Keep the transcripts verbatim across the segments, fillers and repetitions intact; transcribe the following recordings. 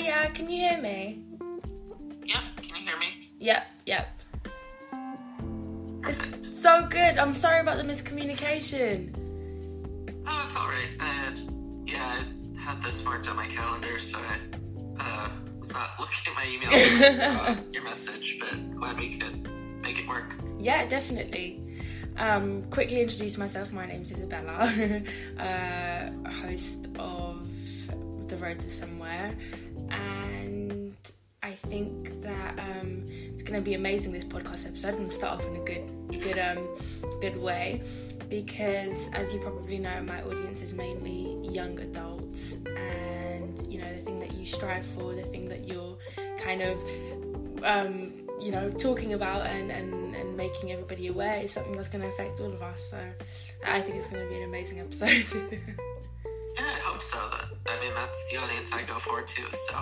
Hiya, can you hear me? Yep, can you hear me? Yep, yep. Perfect. It's so good. I'm sorry about the miscommunication. Oh, it's all right. I had, yeah, I had this marked on my calendar, so I uh, was not looking at my email when I saw your message, but glad we could make it work. Yeah, definitely. Um, quickly introduce myself. My name's Isabella, uh, host of The Road to Somewhere, and I think that um, it's going to be amazing, this podcast episode. I'm going to start off in a good, good, um, good way, because as you probably know, my audience is mainly young adults, and you know, the thing that you strive for, the thing that you're kind of um, you know, talking about and, and, and making everybody aware is something that's going to affect all of us, so I think it's going to be an amazing episode. Yeah, I hope so. That, I mean, that's the audience I go for too, so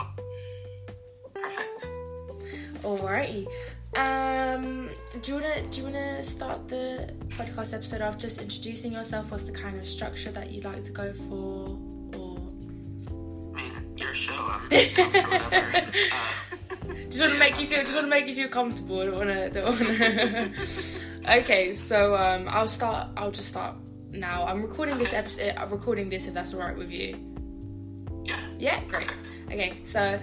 perfect. Alrighty. Um, do you wanna do you wanna start the podcast episode off just introducing yourself? What's the kind of structure that you'd like to go for? Or I mean, your show. I'm just down for whatever. Uh, just wanna yeah, make you feel. Just wanna make you feel comfortable. Don't wanna. Don't wanna. Okay, so um, I'll start. I'll just start. Now I'm recording this episode. I'm recording this if that's all right with you. Yeah. Yeah. Great. Perfect. Okay. So,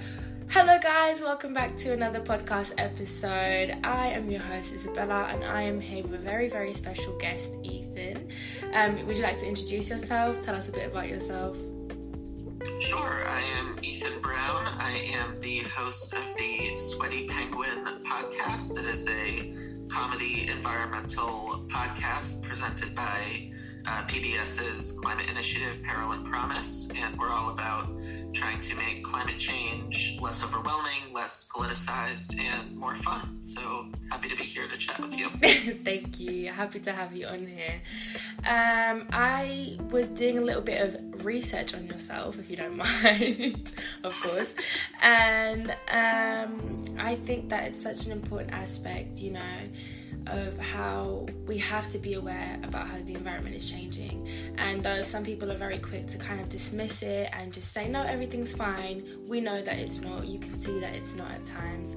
hello guys. Welcome back to another podcast episode. I am your host Isabella, and I am here with a very, very special guest, Ethan. Um, would you like to introduce yourself? Tell us a bit about yourself. Sure. I am Ethan Brown. I am the host of the Sweaty Penguin podcast. It is a comedy environmental podcast presented by Uh, PBS's climate initiative, Peril and Promise, and we're all about trying to make climate change less overwhelming, less politicized, and more fun. So happy to be here to chat with you. Thank you. Happy to have you on here. Um, I was doing a little bit of research on yourself, if you don't mind, of course. And um, I think that it's such an important aspect, you know, of how we have to be aware about how the environment is changing. And though some people are very quick to kind of dismiss it and just say, no, everything's fine, we know that it's not, you can see that it's not at times.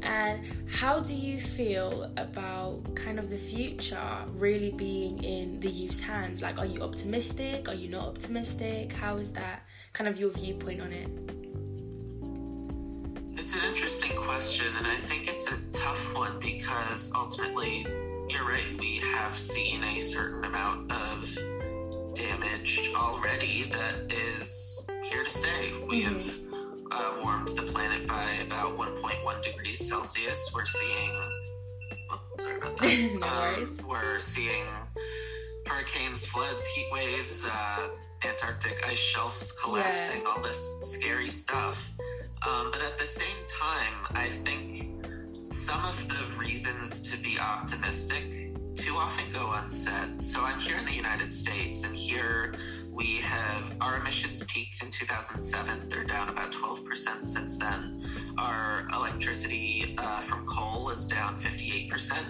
And how do you feel about kind of the future really being in the youth's hands? Like, are you optimistic? Are you not optimistic? How is that kind of your viewpoint on it? It's an interesting question, and I think it's a tough one because ultimately, you're right, we have seen a certain amount of damage already that is here to stay. We have uh, warmed the planet by about one point one degrees Celsius. We're seeing, oh, sorry about that. um, we're seeing hurricanes, floods, heat waves, uh, Antarctic ice shelves collapsing, yeah. All this scary stuff. Um, but at the same time, I think some of the reasons to be optimistic too often go unsaid. So I'm here in the United States, and here we have our emissions peaked in two thousand seven. They're down about twelve percent since then. Our electricity uh, from coal is down fifty-eight percent.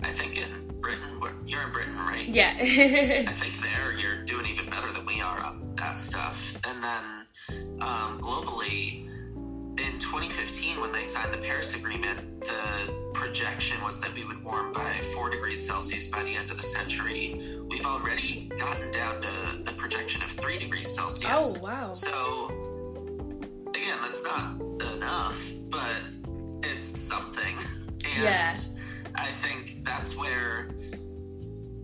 I think in Britain, you're in Britain, right? Yeah. I think there you're doing even better than we are on that stuff. And then um, globally, in twenty fifteen, when they signed the Paris Agreement, the projection was that we would warm by four degrees Celsius by the end of the century. We've already gotten down to a projection of three degrees Celsius. Oh, wow. So, again, that's not enough, but it's something. And yeah. I think that's where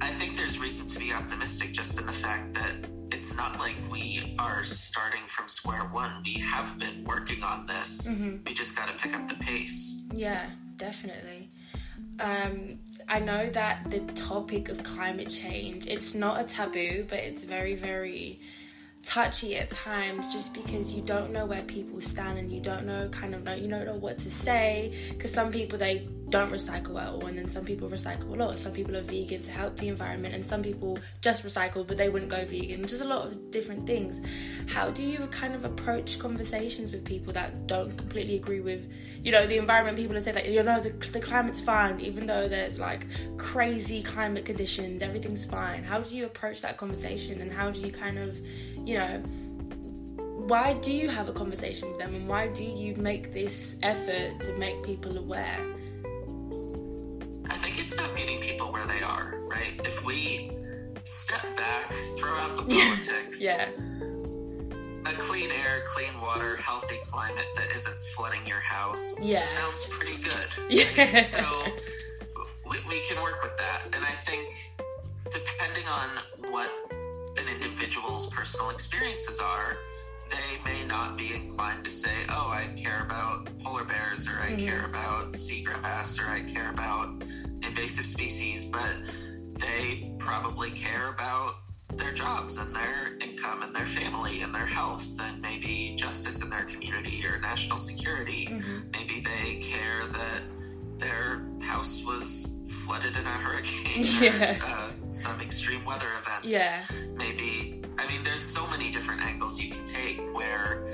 I think there's reason to be optimistic, just in the fact that it's not like we are starting from square one. We have been working on this. Mm-hmm. We just got to pick up the pace. Yeah, definitely. Um, I know that the topic of climate change, it's not a taboo, but it's very, very touchy at times, just because you don't know where people stand, and you don't know kind of know you don't know what to say, because some people, they don't recycle at all, and then some people recycle a lot. Some people are vegan to help the environment, and some people just recycle but they wouldn't go vegan. Just a lot of different things. How do you kind of approach conversations with people that don't completely agree with, you know, the environment? People that say that, you know, the, the climate's fine, even though there's like crazy climate conditions, everything's fine. How do you approach that conversation, and how do you kind of, you know, why do you have a conversation with them, and why do you make this effort to make people aware? I think it's about meeting people where they are, right? If we step back, throw out the politics, yeah. A clean air, clean water, healthy climate that isn't flooding your house, yeah. sounds pretty good. Yeah. Right? So we, we can work with that. And I think depending on what an individual's personal experiences are, they may not be inclined to say, oh, I care about polar bears, or I mm-hmm. care about seagrass, or I care about invasive species, but they probably care about their jobs and their income and their family and their health and maybe justice in their community or national security. Mm-hmm. Maybe they care that their house was flooded in a hurricane yeah. or uh, some extreme weather event. Yeah. Maybe, I mean, there's so many different angles you can take where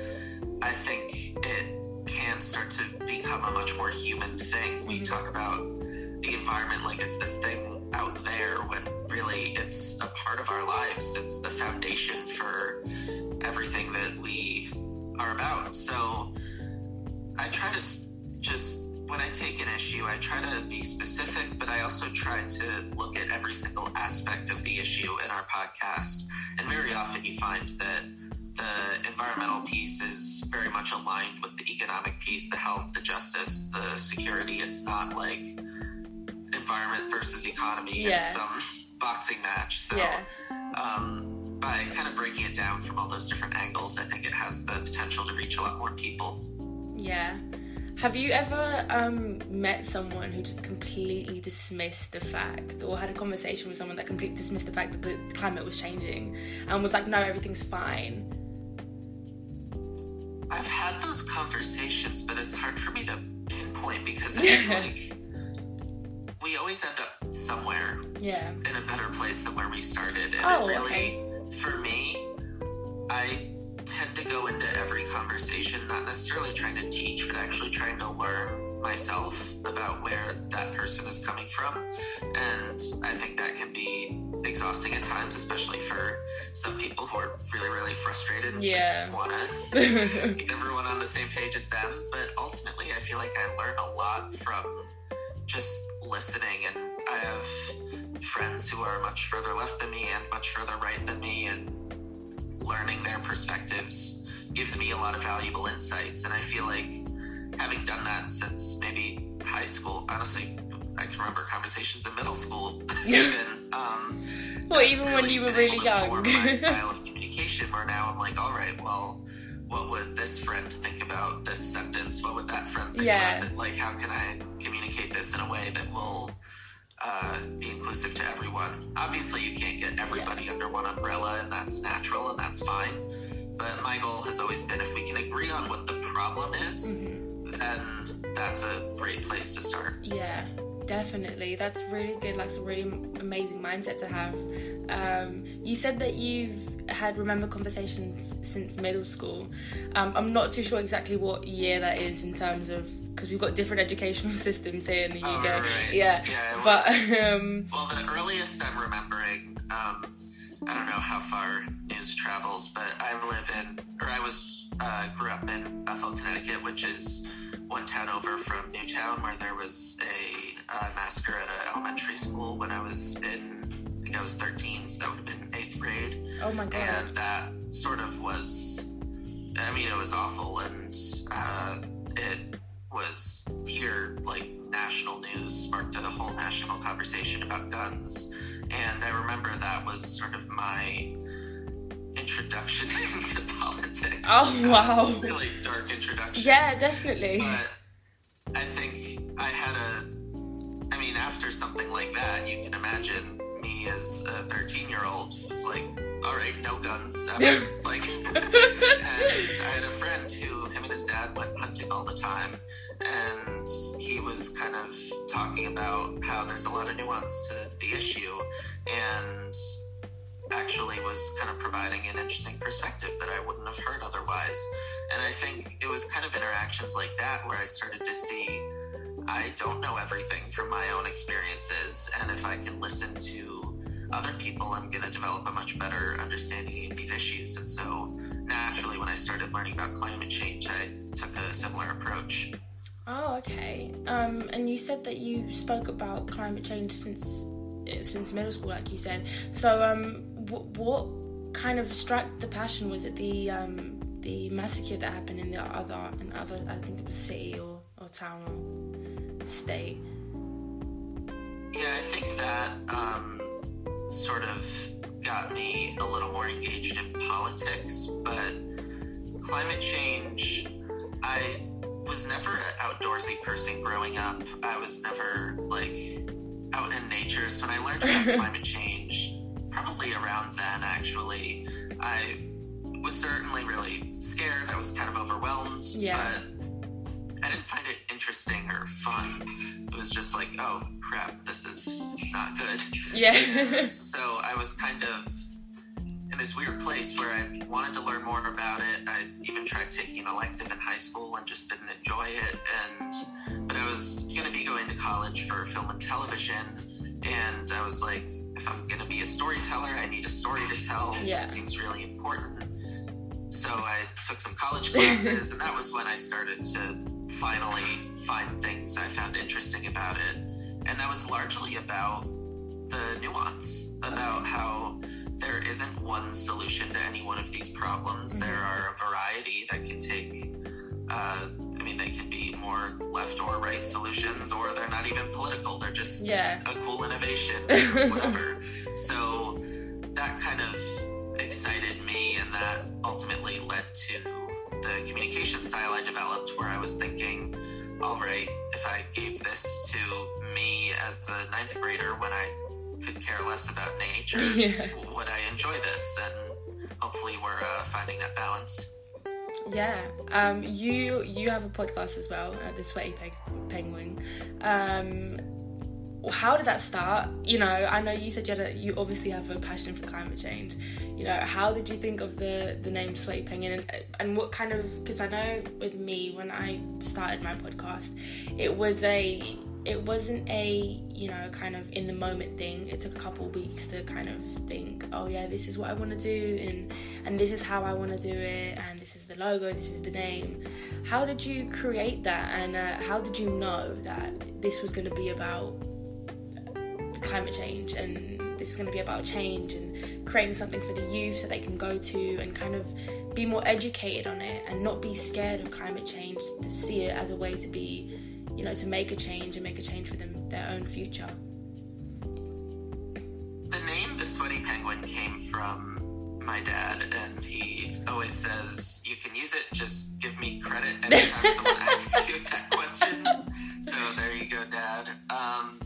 I think it can start to become a much more human thing. Mm-hmm. We talk about the environment like it's this thing out there when really it's a part of our lives. It's the foundation for everything that we are about. So I try to just, when I take an issue, I try to be specific, but I also try to look at every single aspect of the issue in our podcast. And very often you find that the environmental piece is very much aligned with the economic piece, the health, the justice, the security. It's not like environment versus economy yeah. in some boxing match. So yeah. um, by kind of breaking it down from all those different angles, I think it has the potential to reach a lot more people. Yeah. Have you ever um, met someone who just completely dismissed the fact, or had a conversation with someone that completely dismissed the fact that the climate was changing and was like, no, everything's fine? I've had those conversations, but it's hard for me to pinpoint because I feel yeah. like we always end up somewhere yeah. in a better place than where we started. And oh, it really, okay. for me, I tend to go into every conversation not necessarily trying to teach, but actually trying to learn myself about where that person is coming from. And I think that can be exhausting at times, especially for some people who are really, really frustrated and yeah. just want to get everyone on the same page as them. But ultimately, I feel like I learn a lot from just listening, and I have friends who are much further left than me and much further right than me, and learning their perspectives gives me a lot of valuable insights. And I feel like having done that since maybe high school, honestly, I can remember conversations in middle school even um well even really when you were really young my style of communication, where now I'm like, all right, well, what would this friend think about this sentence? What would that friend think yeah. about it? Like, how can I communicate this in a way that will uh, be inclusive to everyone? Obviously, you can't get everybody yeah. under one umbrella, and that's natural, and that's fine. But my goal has always been, if we can agree on what the problem is, mm-hmm. then that's a great place to start. Yeah. Definitely. That's really good. Like, it's a really amazing mindset to have. Um, you said that you've had remember conversations since middle school. Um, I'm not too sure exactly what year that is in terms of, because we've got different educational systems here in the U K. Right. Yeah. yeah well, but, um... Well, the earliest I'm remembering, um, I don't know how far news travels, but I live in, or I was, uh, grew up in Bethel, Connecticut, which is one town over from Newtown, where there was a uh, massacre at an elementary school when I was in, I think I was thirteen, so that would have been eighth grade. Oh my God. And that sort of was, I mean, it was awful, and uh, it was here, like, national news, sparked a whole national conversation about guns. And I remember that was sort of my introduction into politics. Oh, wow. Um, really dark introduction. Yeah, definitely. But I think I had a, I mean, after something like that, you can imagine me as a thirteen-year-old was like, all right, no guns ever. like, and I had a friend who, him and his dad went hunting all the time, and he was kind of talking about how there's a lot of nuance to the issue, and actually was kind of providing an interesting perspective that I wouldn't have heard otherwise. And I think it was kind of interactions like that where I started to see, I don't know everything from my own experiences, and if I can listen to other people, I'm going to develop a much better understanding of these issues. And so naturally, when I started learning about climate change, I took a similar approach. Oh, okay. Um, and you said that you spoke about climate change since since middle school, like you said. So, um, w- what kind of struck the passion? Was it the um, the massacre that happened in the other, in the other, I think it was city or, or town or state? Yeah, I think that um, sort of got me a little more engaged in politics, but climate change, I was never an outdoorsy person growing up. I was never like out in nature. So when I learned about climate change, probably around then actually, I was certainly really scared. I was kind of overwhelmed, yeah. but I didn't find it interesting or fun. It was just like, oh crap, this is not good. Yeah. So I was kind of in this weird place where I wanted to learn more about it. I even tried taking an elective in high school and just didn't enjoy it. And but I was going to be going to college for film and television, and I was like, if I'm going to be a storyteller, I need a story to tell. Yeah. This seems really important. So I took some college classes, and that was when I started to finally find things I found interesting about it. And that was largely about the nuance, about how there isn't one solution to any one of these problems. Mm-hmm. There are a variety that can take, uh, I mean, they can be more left or right solutions, or they're not even political. They're just yeah. a cool innovation or whatever. So that kind of excited me, and that ultimately led to the communication style I developed, where I was thinking, all right, if I gave this to me as a ninth grader when I could care less about nature, yeah. would I enjoy this? And hopefully we're uh, finding that balance. Yeah. Um, you you have a podcast as well, uh, The Sweaty Pe- Penguin. Um, how did that start? You know, I know you said you, had a, you obviously have a passion for climate change. You know, how did you think of the, the name Sweaty Penguin? And, and what kind of, because I know with me, when I started my podcast, it was a... It wasn't a, you know, kind of in the moment thing. It took a couple of weeks to kind of think, oh yeah, this is what I want to do, and and this is how I want to do it, and this is the logo, this is the name. How did you create that, and uh, how did you know that this was going to be about climate change, and this is going to be about change, and creating something for the youth that they can go to and kind of be more educated on it and not be scared of climate change, to see it as a way to be, you know, to make a change and make a change for them, their own future? The name The Sweaty Penguin came from my dad, and he always says, you can use it, just give me credit anytime someone asks you that question. So there you go, Dad. Um,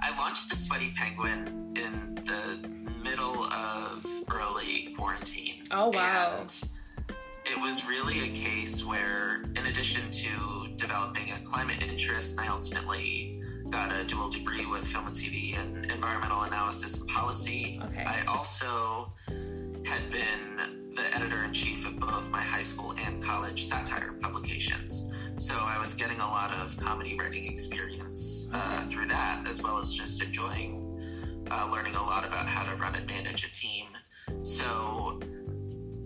I launched The Sweaty Penguin in the middle of early quarantine. Oh, wow. And it was really a case where, in addition to developing a climate interest, I ultimately got a dual degree with film and T V and environmental analysis and policy. Okay. I also had been the editor-in-chief of both my high school and college satire publications. So I was getting a lot of comedy writing experience uh, through that, as well as just enjoying uh, learning a lot about how to run and manage a team. So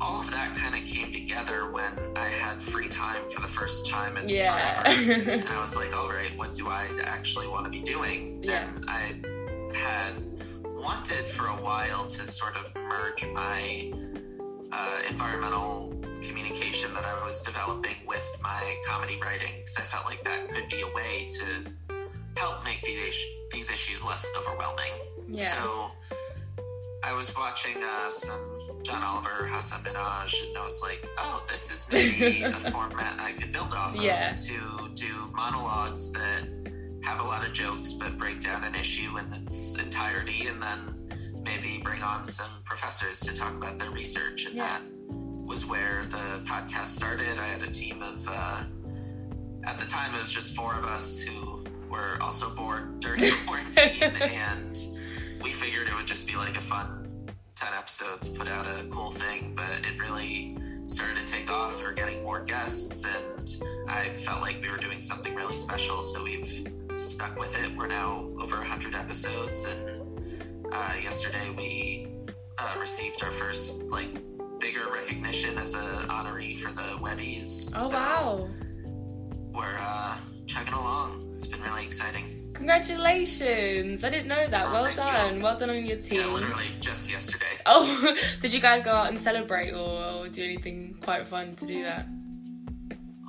all of that kind of came together when I had free time for the first time in yeah. forever. And I was like, all right, what do I actually want to be doing? Yeah. And I had wanted for a while to sort of merge my uh, environmental communication that I was developing with my comedy writing, because I felt like that could be a way to help make these, these issues less overwhelming. Yeah. So I was watching uh, some John Oliver, Hasan Minhaj, and I was like, oh, this is maybe a format I could build off yeah. of to do monologues that have a lot of jokes but break down an issue in its entirety, and then maybe bring on some professors to talk about their research. And yeah. that was where the podcast started. I had a team of, uh, at the time it was just four of us who were also bored during the quarantine, and we figured it would just be like a fun ten episodes, put out a cool thing, but it really started to take off. We were getting more guests, and I felt like we were doing something really special, so we've stuck with it. We're now over one hundred episodes, and uh, yesterday we uh, received our first, like, bigger recognition as an honoree for the Webbies. Oh, so wow. We're uh, chugging along. It's been really exciting. Congratulations. I didn't know that. Oh, well done. You. Well done on your team. Yeah, literally just yesterday. Oh, did you guys go out and celebrate or, or do anything quite fun to do that?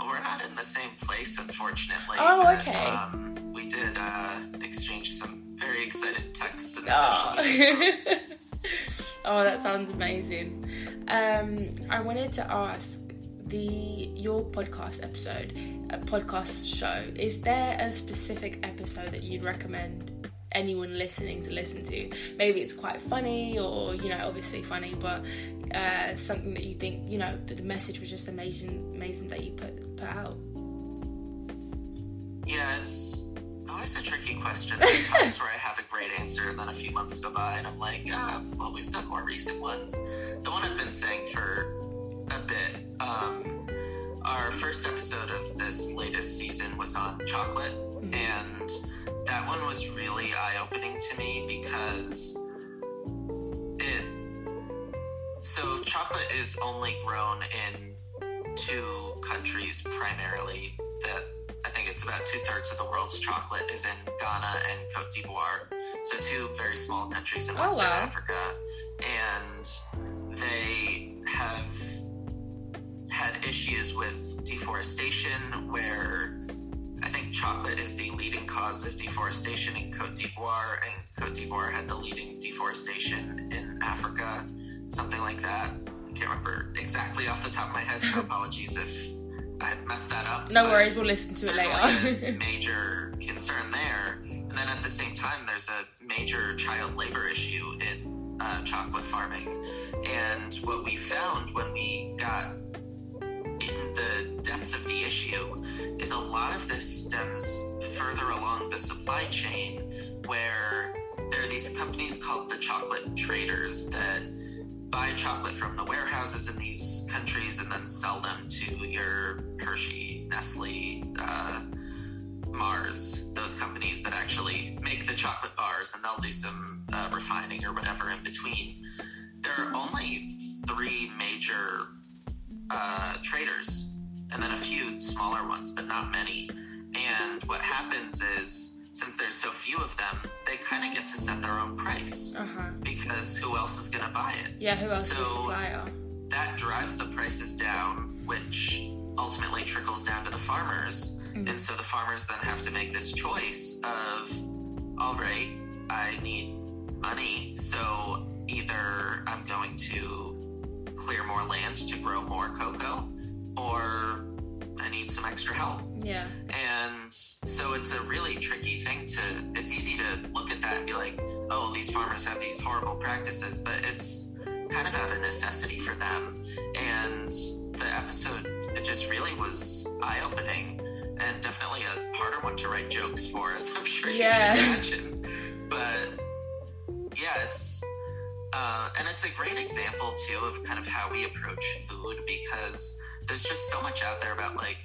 Oh, we're not in the same place, unfortunately. Oh, but, okay. Um, we did uh, exchange some very excited texts and oh. social media posts. Oh, that sounds amazing. Um, I wanted to ask the your podcast episode, a podcast show. Is there a specific episode that you'd recommend anyone listening to listen to? Maybe it's quite funny, or you know, obviously funny, but uh, something that you think you know the message was just amazing, amazing that you put put out. Yeah, it's. Always a tricky question. There are times where I have a great answer and then a few months go by and I'm like, uh, well, we've done more recent ones. The one I've been saying for a bit, um, our first episode of this latest season was on chocolate, mm-hmm. and that one was really eye-opening to me because it... So chocolate is only grown in two countries primarily that... I think it's about two-thirds of the world's chocolate is in Ghana and Côte d'Ivoire. So two very small countries in oh, Western wow. Africa. And they have had issues with deforestation where I think chocolate is the leading cause of deforestation in Côte d'Ivoire. And Côte d'Ivoire had the leading deforestation in Africa, something like that. I can't remember exactly off the top of my head, so apologies if... I messed that up. No worries, we'll listen to it later. Major concern there. And then at the same time, there's a major child labor issue in uh, chocolate farming. And what we found when we got in the depth of the issue is a lot of this stems further along the supply chain where there are these companies called the chocolate traders that buy chocolate from the warehouses in these countries and then sell them to your Hershey, Nestle, uh, Mars, those companies that actually make the chocolate bars, and they'll do some uh, refining or whatever in between. There are only three major uh, traders and then a few smaller ones, but not many. And what happens is, since there's so few of them, they kind of get to set their own price uh-huh. because who else is going to buy it? Yeah, who else so is the supplier? That drives the prices down, which ultimately trickles down to the farmers. Mm. And so the farmers then have to make this choice of, all right, I need money, so either I'm going to clear more land to grow more cocoa, or I need some extra help. Yeah. And so it's a really tricky thing to, it's easy to look at that and be like, oh, these farmers have these horrible practices, but it's kind of out of necessity for them. And the episode, it just really was eye-opening and definitely a harder one to write jokes for, as I'm sure you yeah. can imagine. But yeah, it's, uh, and it's a great example too of kind of how we approach food, because there's just so much out there about like,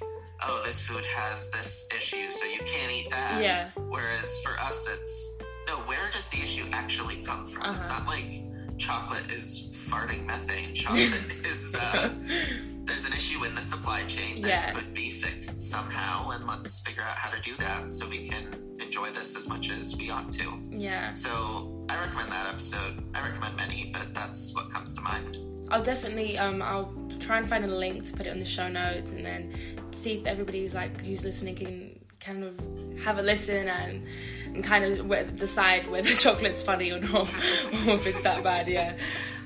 oh, this food has this issue, so you can't eat that. Yeah. Whereas for us, it's, no, where does the issue actually come from? Uh-huh. It's not like chocolate is farting methane. Chocolate is, uh, there's an issue in the supply chain that yeah. could be fixed somehow, and let's figure out how to do that so we can enjoy this as much as we ought to. Yeah. So I recommend that episode. I recommend many, but that's what comes to mind. I'll definitely, um, I'll try and find a link to put it on the show notes, and then see if everybody's like, who's listening can kind of have a listen and and kind of decide whether chocolate's funny or not, or if it's that bad, yeah.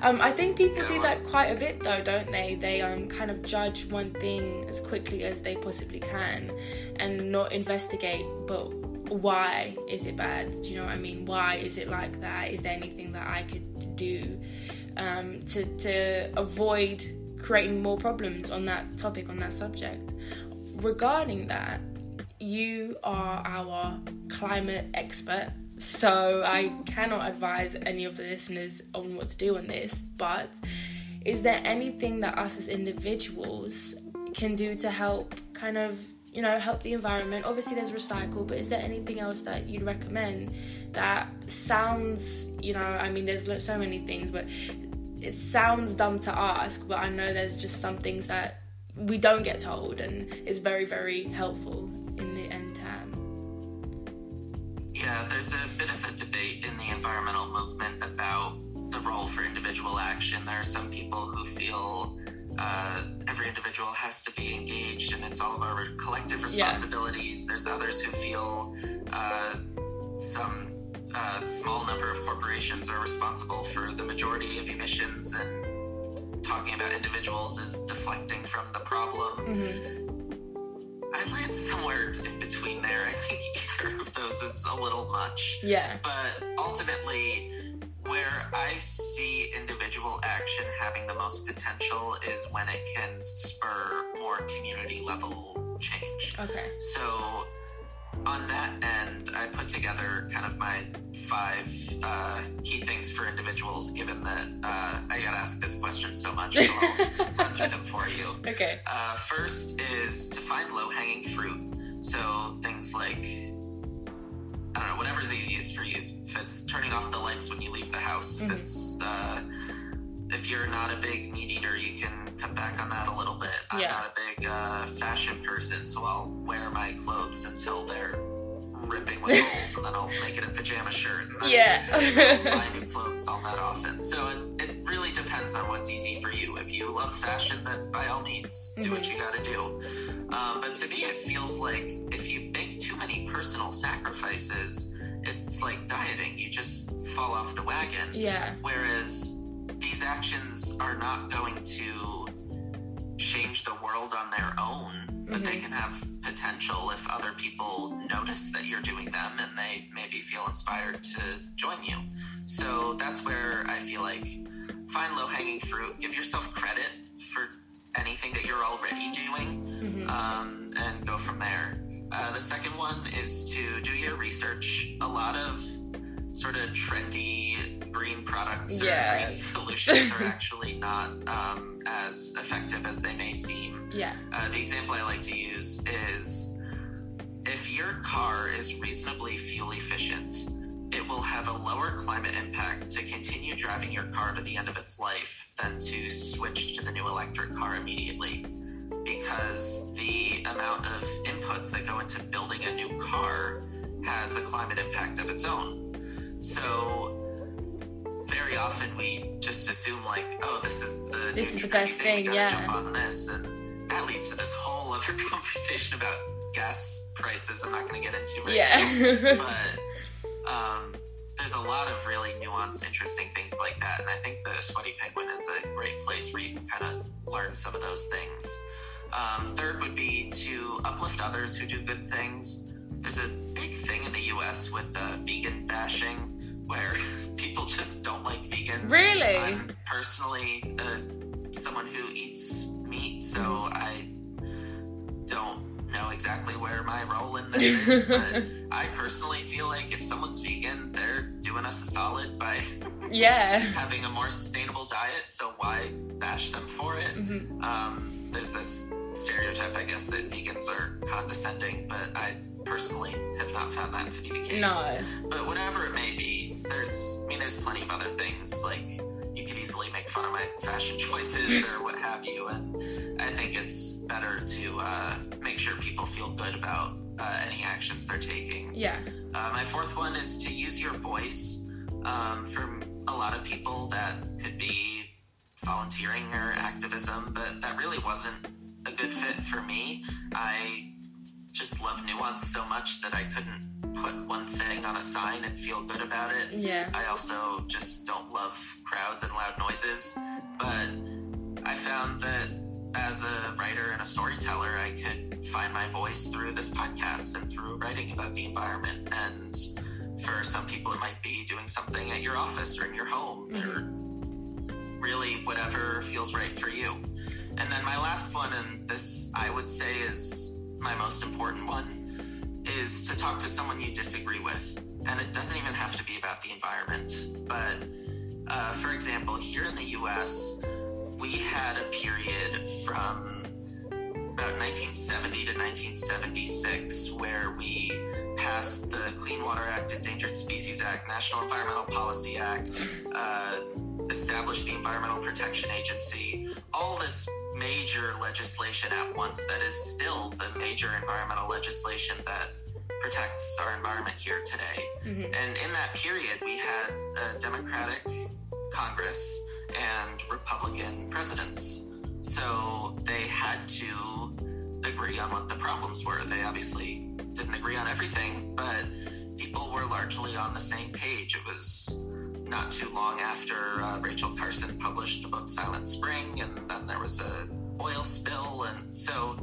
Um, I think people do that quite a bit though, don't they? They um kind of judge one thing as quickly as they possibly can and not investigate, but why is it bad? Do you know what I mean? Why is it like that? Is there anything that I could do um, to to avoid creating more problems on that topic, on that subject? Regarding that, you are our climate expert, so I cannot advise any of the listeners on what to do on this, but is there anything that us as individuals can do to help kind of, you know, help the environment? Obviously there's recycle, but is there anything else that you'd recommend that sounds, you know, I mean, there's so many things, but it sounds dumb to ask, but I know there's just some things that we don't get told, and it's very, very helpful in the end term. Yeah, there's a bit of a debate in the environmental movement about the role for individual action. There are some people who feel uh, every individual has to be engaged and it's all of our collective responsibilities. Yeah. There's others who feel uh, some uh, small number of corporations are responsible for the majority of emissions, and talking about individuals is deflecting from the problem. Mm-hmm. I land somewhere in between there. I think either of those is a little much. Yeah. But ultimately, where I see individual action having the most potential is when it can spur more community-level change. Okay. So on that end, I put together kind of my five uh, key things for individuals, given that uh, I got asked this question so much, so I'll run through them for you. Okay. Uh, first is to find low-hanging fruit. So things like, I don't know, whatever's easiest for you. If it's turning off the lights when you leave the house, mm-hmm. if it's, uh, if you're not a big meat eater, you can cut back on that a little bit. I'm yeah. not a big uh, fashion person, so I'll wear my clothes until they're ripping with holes, and then I'll make it a pajama shirt, and then yeah. I don't buy new clothes all that often. So it, it really depends on what's easy for you. If you love fashion, then by all means, do mm-hmm. what you gotta do. Um, but to me, it feels like if you make too many personal sacrifices, it's like dieting. You just fall off the wagon. Yeah. Whereas these actions are not going to change the world on their own, but mm-hmm. they can have potential if other people notice that you're doing them and they maybe feel inspired to join you. So that's where I feel like find low-hanging fruit, give yourself credit for anything that you're already doing, mm-hmm. um, and go from there. Uh, the second one is to do your research. A lot of sort of trendy green products or yeah. green solutions are actually not um, as effective as they may seem. Yeah. Uh, the example I like to use is if your car is reasonably fuel efficient, it will have a lower climate impact to continue driving your car to the end of its life than to switch to the new electric car immediately. Because the amount of inputs that go into building a new car has a climate impact of its own. So very often we just assume like, oh, this is the this is the best thing. thing. Yeah. Jump on this, and that leads to this whole other conversation about gas prices. I'm not going to get into right yeah. now, but um, there's a lot of really nuanced, interesting things like that, and I think the Sweaty Penguin is a great place where you can kind of learn some of those things. Um, third would be to uplift others who do good things. There's a big thing in the U S with uh, vegan bashing, where people just don't like vegans. Really? I'm personally uh, someone who eats meat, so I don't know exactly where my role in this is, but I personally feel like if someone's vegan, they're doing us a solid by yeah. having a more sustainable diet, so why bash them for it? Mm-hmm. Um, there's this stereotype, I guess, that vegans are condescending, but I personally have not found that to be the case. No. But whatever it may be, there's, I mean, there's plenty of other things. Like, you could easily make fun of my fashion choices or what have you, and I think it's better to uh, make sure people feel good about uh, any actions they're taking. Yeah. Uh, my fourth one is to use your voice. Um, for a lot of people, that could be volunteering or activism, but that really wasn't a good fit for me. I just love nuance so much that I couldn't put one thing on a sign and feel good about it. Yeah. I also just don't love crowds and loud noises, but I found that as a writer and a storyteller, I could find my voice through this podcast and through writing about the environment. And for some people, it might be doing something at your office or in your home, mm-hmm. or really whatever feels right for you. And then my last one, and this I would say is my most important one, is to talk to someone you disagree with. And it doesn't even have to be about the environment, but uh, for example, here in the U S, we had a period from about nineteen seventy to nineteen seventy-six where we passed the Clean Water Act, Endangered Species Act, National Environmental Policy Act, uh, established the Environmental Protection Agency, all this major legislation at once that is still the major environmental legislation that protects our environment here today. Mm-hmm. And in that period, we had a Democratic Congress and Republican presidents. So they had to agree on what the problems were. They obviously didn't agree on everything, but people were largely on the same page. It was not too long after uh, Rachel Carson published the book Silent Spring, and then there was a oil spill. And so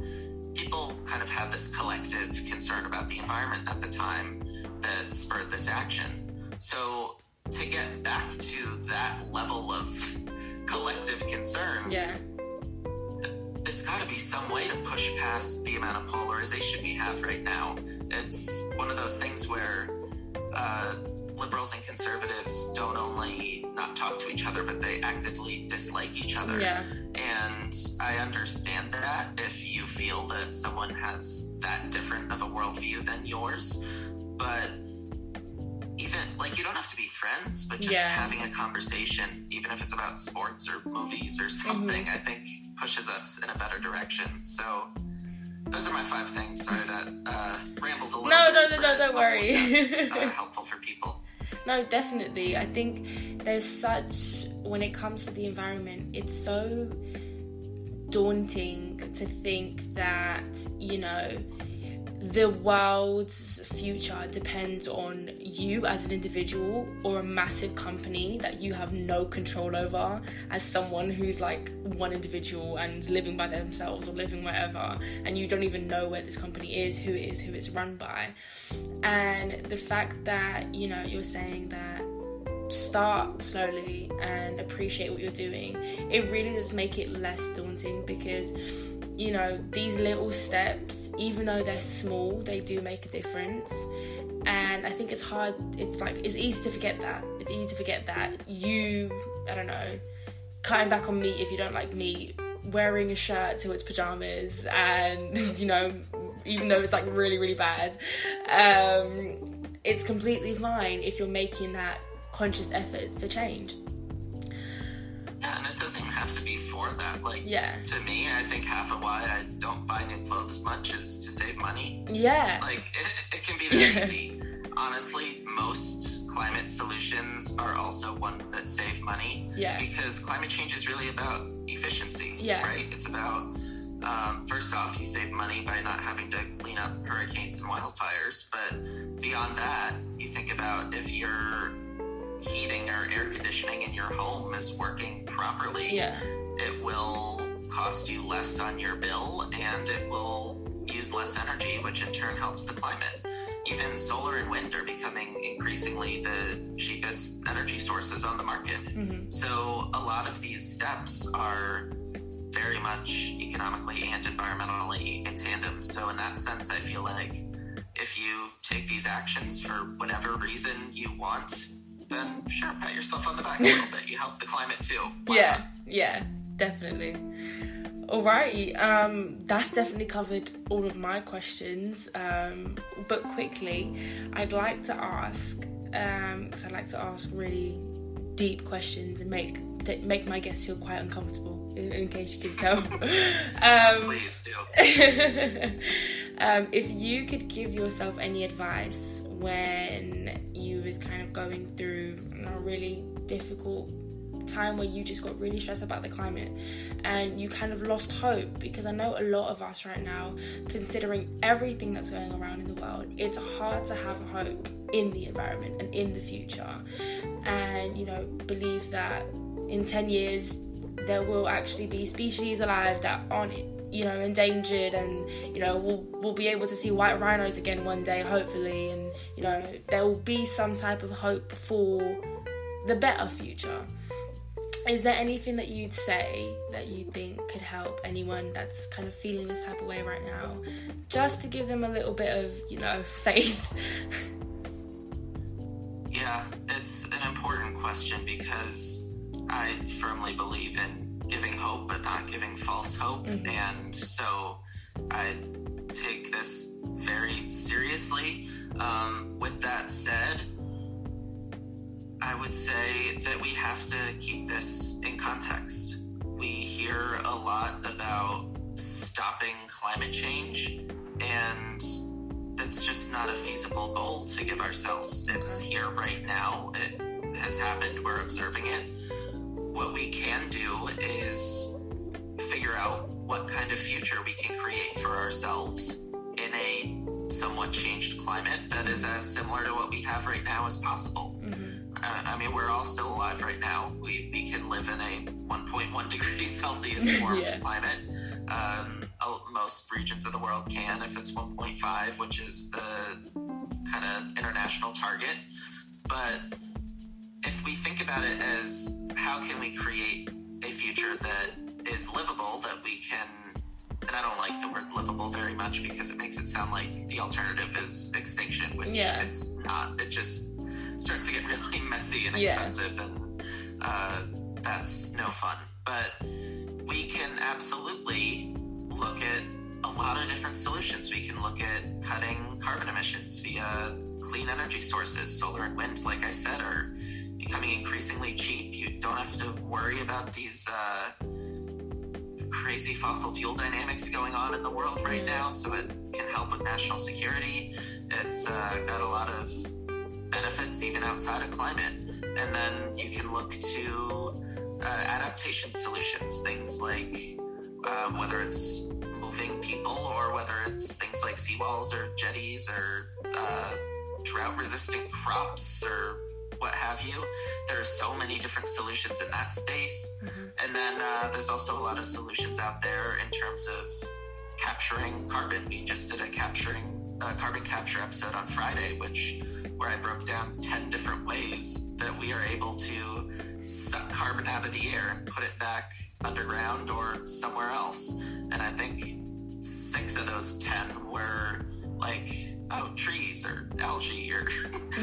people kind of had this collective concern about the environment at the time that spurred this action. So to get back to that level of collective concern, yeah. There's got to be some way to push past the amount of polarization we have right now. It's one of those things where uh, liberals and conservatives don't only not talk to each other, but they actively dislike each other. Yeah. And I understand that if you feel that someone has that different of a worldview than yours, but even, like, you don't have to be friends, but just yeah. having a conversation, even if it's about sports or movies or something, mm-hmm. I think pushes us in a better direction. So those are my five things. Sorry that uh, rambled a little no, bit. No, no, no, don't worry. That's uh, helpful for people. No, definitely. I think there's such, when it comes to the environment, it's so daunting to think that, you know, the world's future depends on you as an individual or a massive company that you have no control over as someone who's like one individual and living by themselves or living wherever, and you don't even know where this company is, who it is, who it's run by. And the fact that, you know, you're saying that start slowly and appreciate what you're doing, it really does make it less daunting, because you know, these little steps, even though they're small, they do make a difference. And I think it's hard, it's like, it's easy to forget that. It's easy to forget that. You, I don't know, cutting back on meat if you don't like meat, wearing a shirt till it's pajamas, and, you know, even though it's like really, really bad, um, it's completely fine if you're making that conscious effort for change. Yeah, and it doesn't even have to be for that. Like, yeah. to me, I think half of why I don't buy new clothes much is to save money. Yeah. Like, it, it can be that yeah. easy. Honestly, most climate solutions are also ones that save money. Yeah. Because climate change is really about efficiency, yeah. right? It's about, um, first off, you save money by not having to clean up hurricanes and wildfires. But beyond that, you think about if you're heating or air conditioning in your home is working properly, yeah. it will cost you less on your bill, and it will use less energy, which in turn helps the climate. Even solar and wind are becoming increasingly the cheapest energy sources on the market. Mm-hmm. So a lot of these steps are very much economically and environmentally in tandem. So in that sense, I feel like if you take these actions for whatever reason you want, then sure, pat yourself on the back a little bit. You help the climate too. Why yeah, not? yeah, definitely. All right, um, that's definitely covered all of my questions. Um, but quickly, I'd like to ask, um, because I like to ask really deep questions and make make my guests feel quite uncomfortable, in, in case you can tell. um, Please do. um, if you could give yourself any advice when you was kind of going through a really difficult time where you just got really stressed about the climate and you kind of lost hope, because I know a lot of us right now, considering everything that's going around in the world, it's hard to have hope in the environment and in the future, and you know, believe that in ten years there will actually be species alive that aren't, you know, endangered, and you know, we'll we'll be able to see white rhinos again one day, hopefully, and you know, there will be some type of hope for the better future. Is there anything that you'd say that you think could help anyone that's kind of feeling this type of way right now, just to give them a little bit of, you know, faith? Yeah, it's an important question, because I firmly believe in giving hope but not giving false hope. Mm-hmm. And so I take this very seriously. Um, with that said, I would say that we have to keep this in context. We hear a lot about stopping climate change, and that's just not a feasible goal to give ourselves. It's here right now. It has happened. We're observing it. What we can do is figure out what kind of future we can create for ourselves in a somewhat changed climate that is as similar to what we have right now as possible. Mm-hmm. Uh, I mean, we're all still alive right now. We we can live in a one point one degrees Celsius warmed yeah. climate. Um, most regions of the world can, if it's one point five, which is the kind of international target. But if we think about it as how can we create a future that is livable, that we can, and I don't like the word livable very much because it makes it sound like the alternative is extinction, which yeah. it's not. It just starts to get really messy and expensive yeah. and uh, that's no fun. But we can absolutely look at a lot of different solutions. We can look at cutting carbon emissions via clean energy sources. Solar and wind, like I said, are becoming increasingly cheap. You don't have to worry about these uh, crazy fossil fuel dynamics going on in the world right now, so it can help with national security. It's uh, got a lot of benefits even outside of climate. And then you can look to uh, adaptation solutions, things like Uh, whether it's moving people or whether it's things like seawalls or jetties or uh, drought-resistant crops or what have you. There are so many different solutions in that space. Mm-hmm. And then uh, there's also a lot of solutions out there in terms of capturing carbon. We just did a capturing uh, carbon capture episode on Friday, which where I broke down ten different ways that we are able to suck carbon out of the air and put it back underground or somewhere else. And I think six of those ten were like, oh, trees or algae or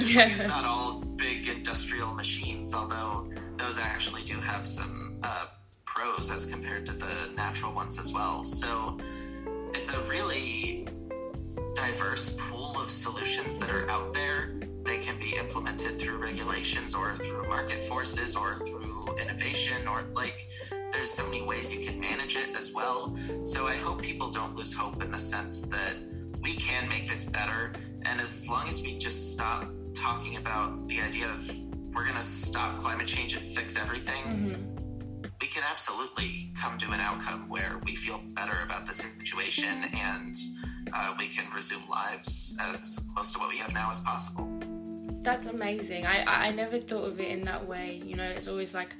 yeah. It's not all big industrial machines, although those actually do have some uh, pros as compared to the natural ones as well. So it's a really diverse pool of solutions that are out there. They can be implemented through regulations or through market forces or through innovation, or like there's so many ways you can manage it as well. So I hope people don't lose hope in the sense that we can make this better. And as long as we just stop talking about the idea of we're going to stop climate change and fix everything, mm-hmm. we can absolutely come to an outcome where we feel better about the situation and uh, we can resume lives as close to what we have now as possible. That's amazing. I, I never thought of it in that way. You know, it's always like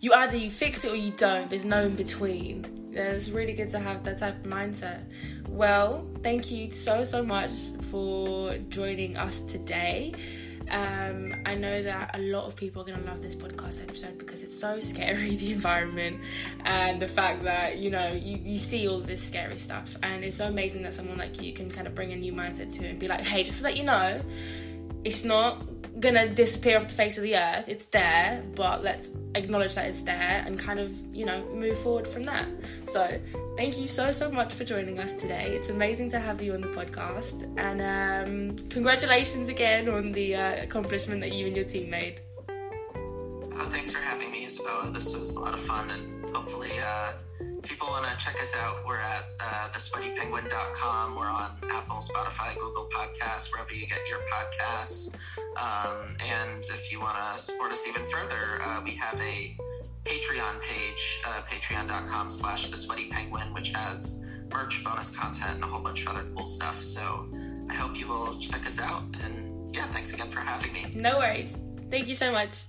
you either you fix it or you don't. There's no in between. Yeah, it's really good to have that type of mindset. Well, thank you so, so much for joining us today. Um, I know that a lot of people are going to love this podcast episode because it's so scary, the environment and the fact that, you know, you, you see all this scary stuff. And it's so amazing that someone like you can kind of bring a new mindset to it and be like, hey, just to let you know, it's not gonna disappear off the face of the earth. It's there, but let's acknowledge that it's there and kind of, you know, move forward from that. So thank you so, so much for joining us today. It's amazing to have you on the podcast. And um, congratulations again on the uh, accomplishment that you and your team made. Oh, thanks for having me, Isabella. This was a lot of fun. And hopefully uh, if people want to check us out, we're at uh, the sweaty penguin dot com. We're on Apple, Spotify, Google Podcasts, wherever you get your podcasts. Um, and if you want to support us even further, uh, we have a Patreon page, uh, patreon dot com slash the sweaty penguin, which has merch, bonus content, and a whole bunch of other cool stuff. So I hope you will check us out. And yeah, thanks again for having me. No worries. Thank you so much.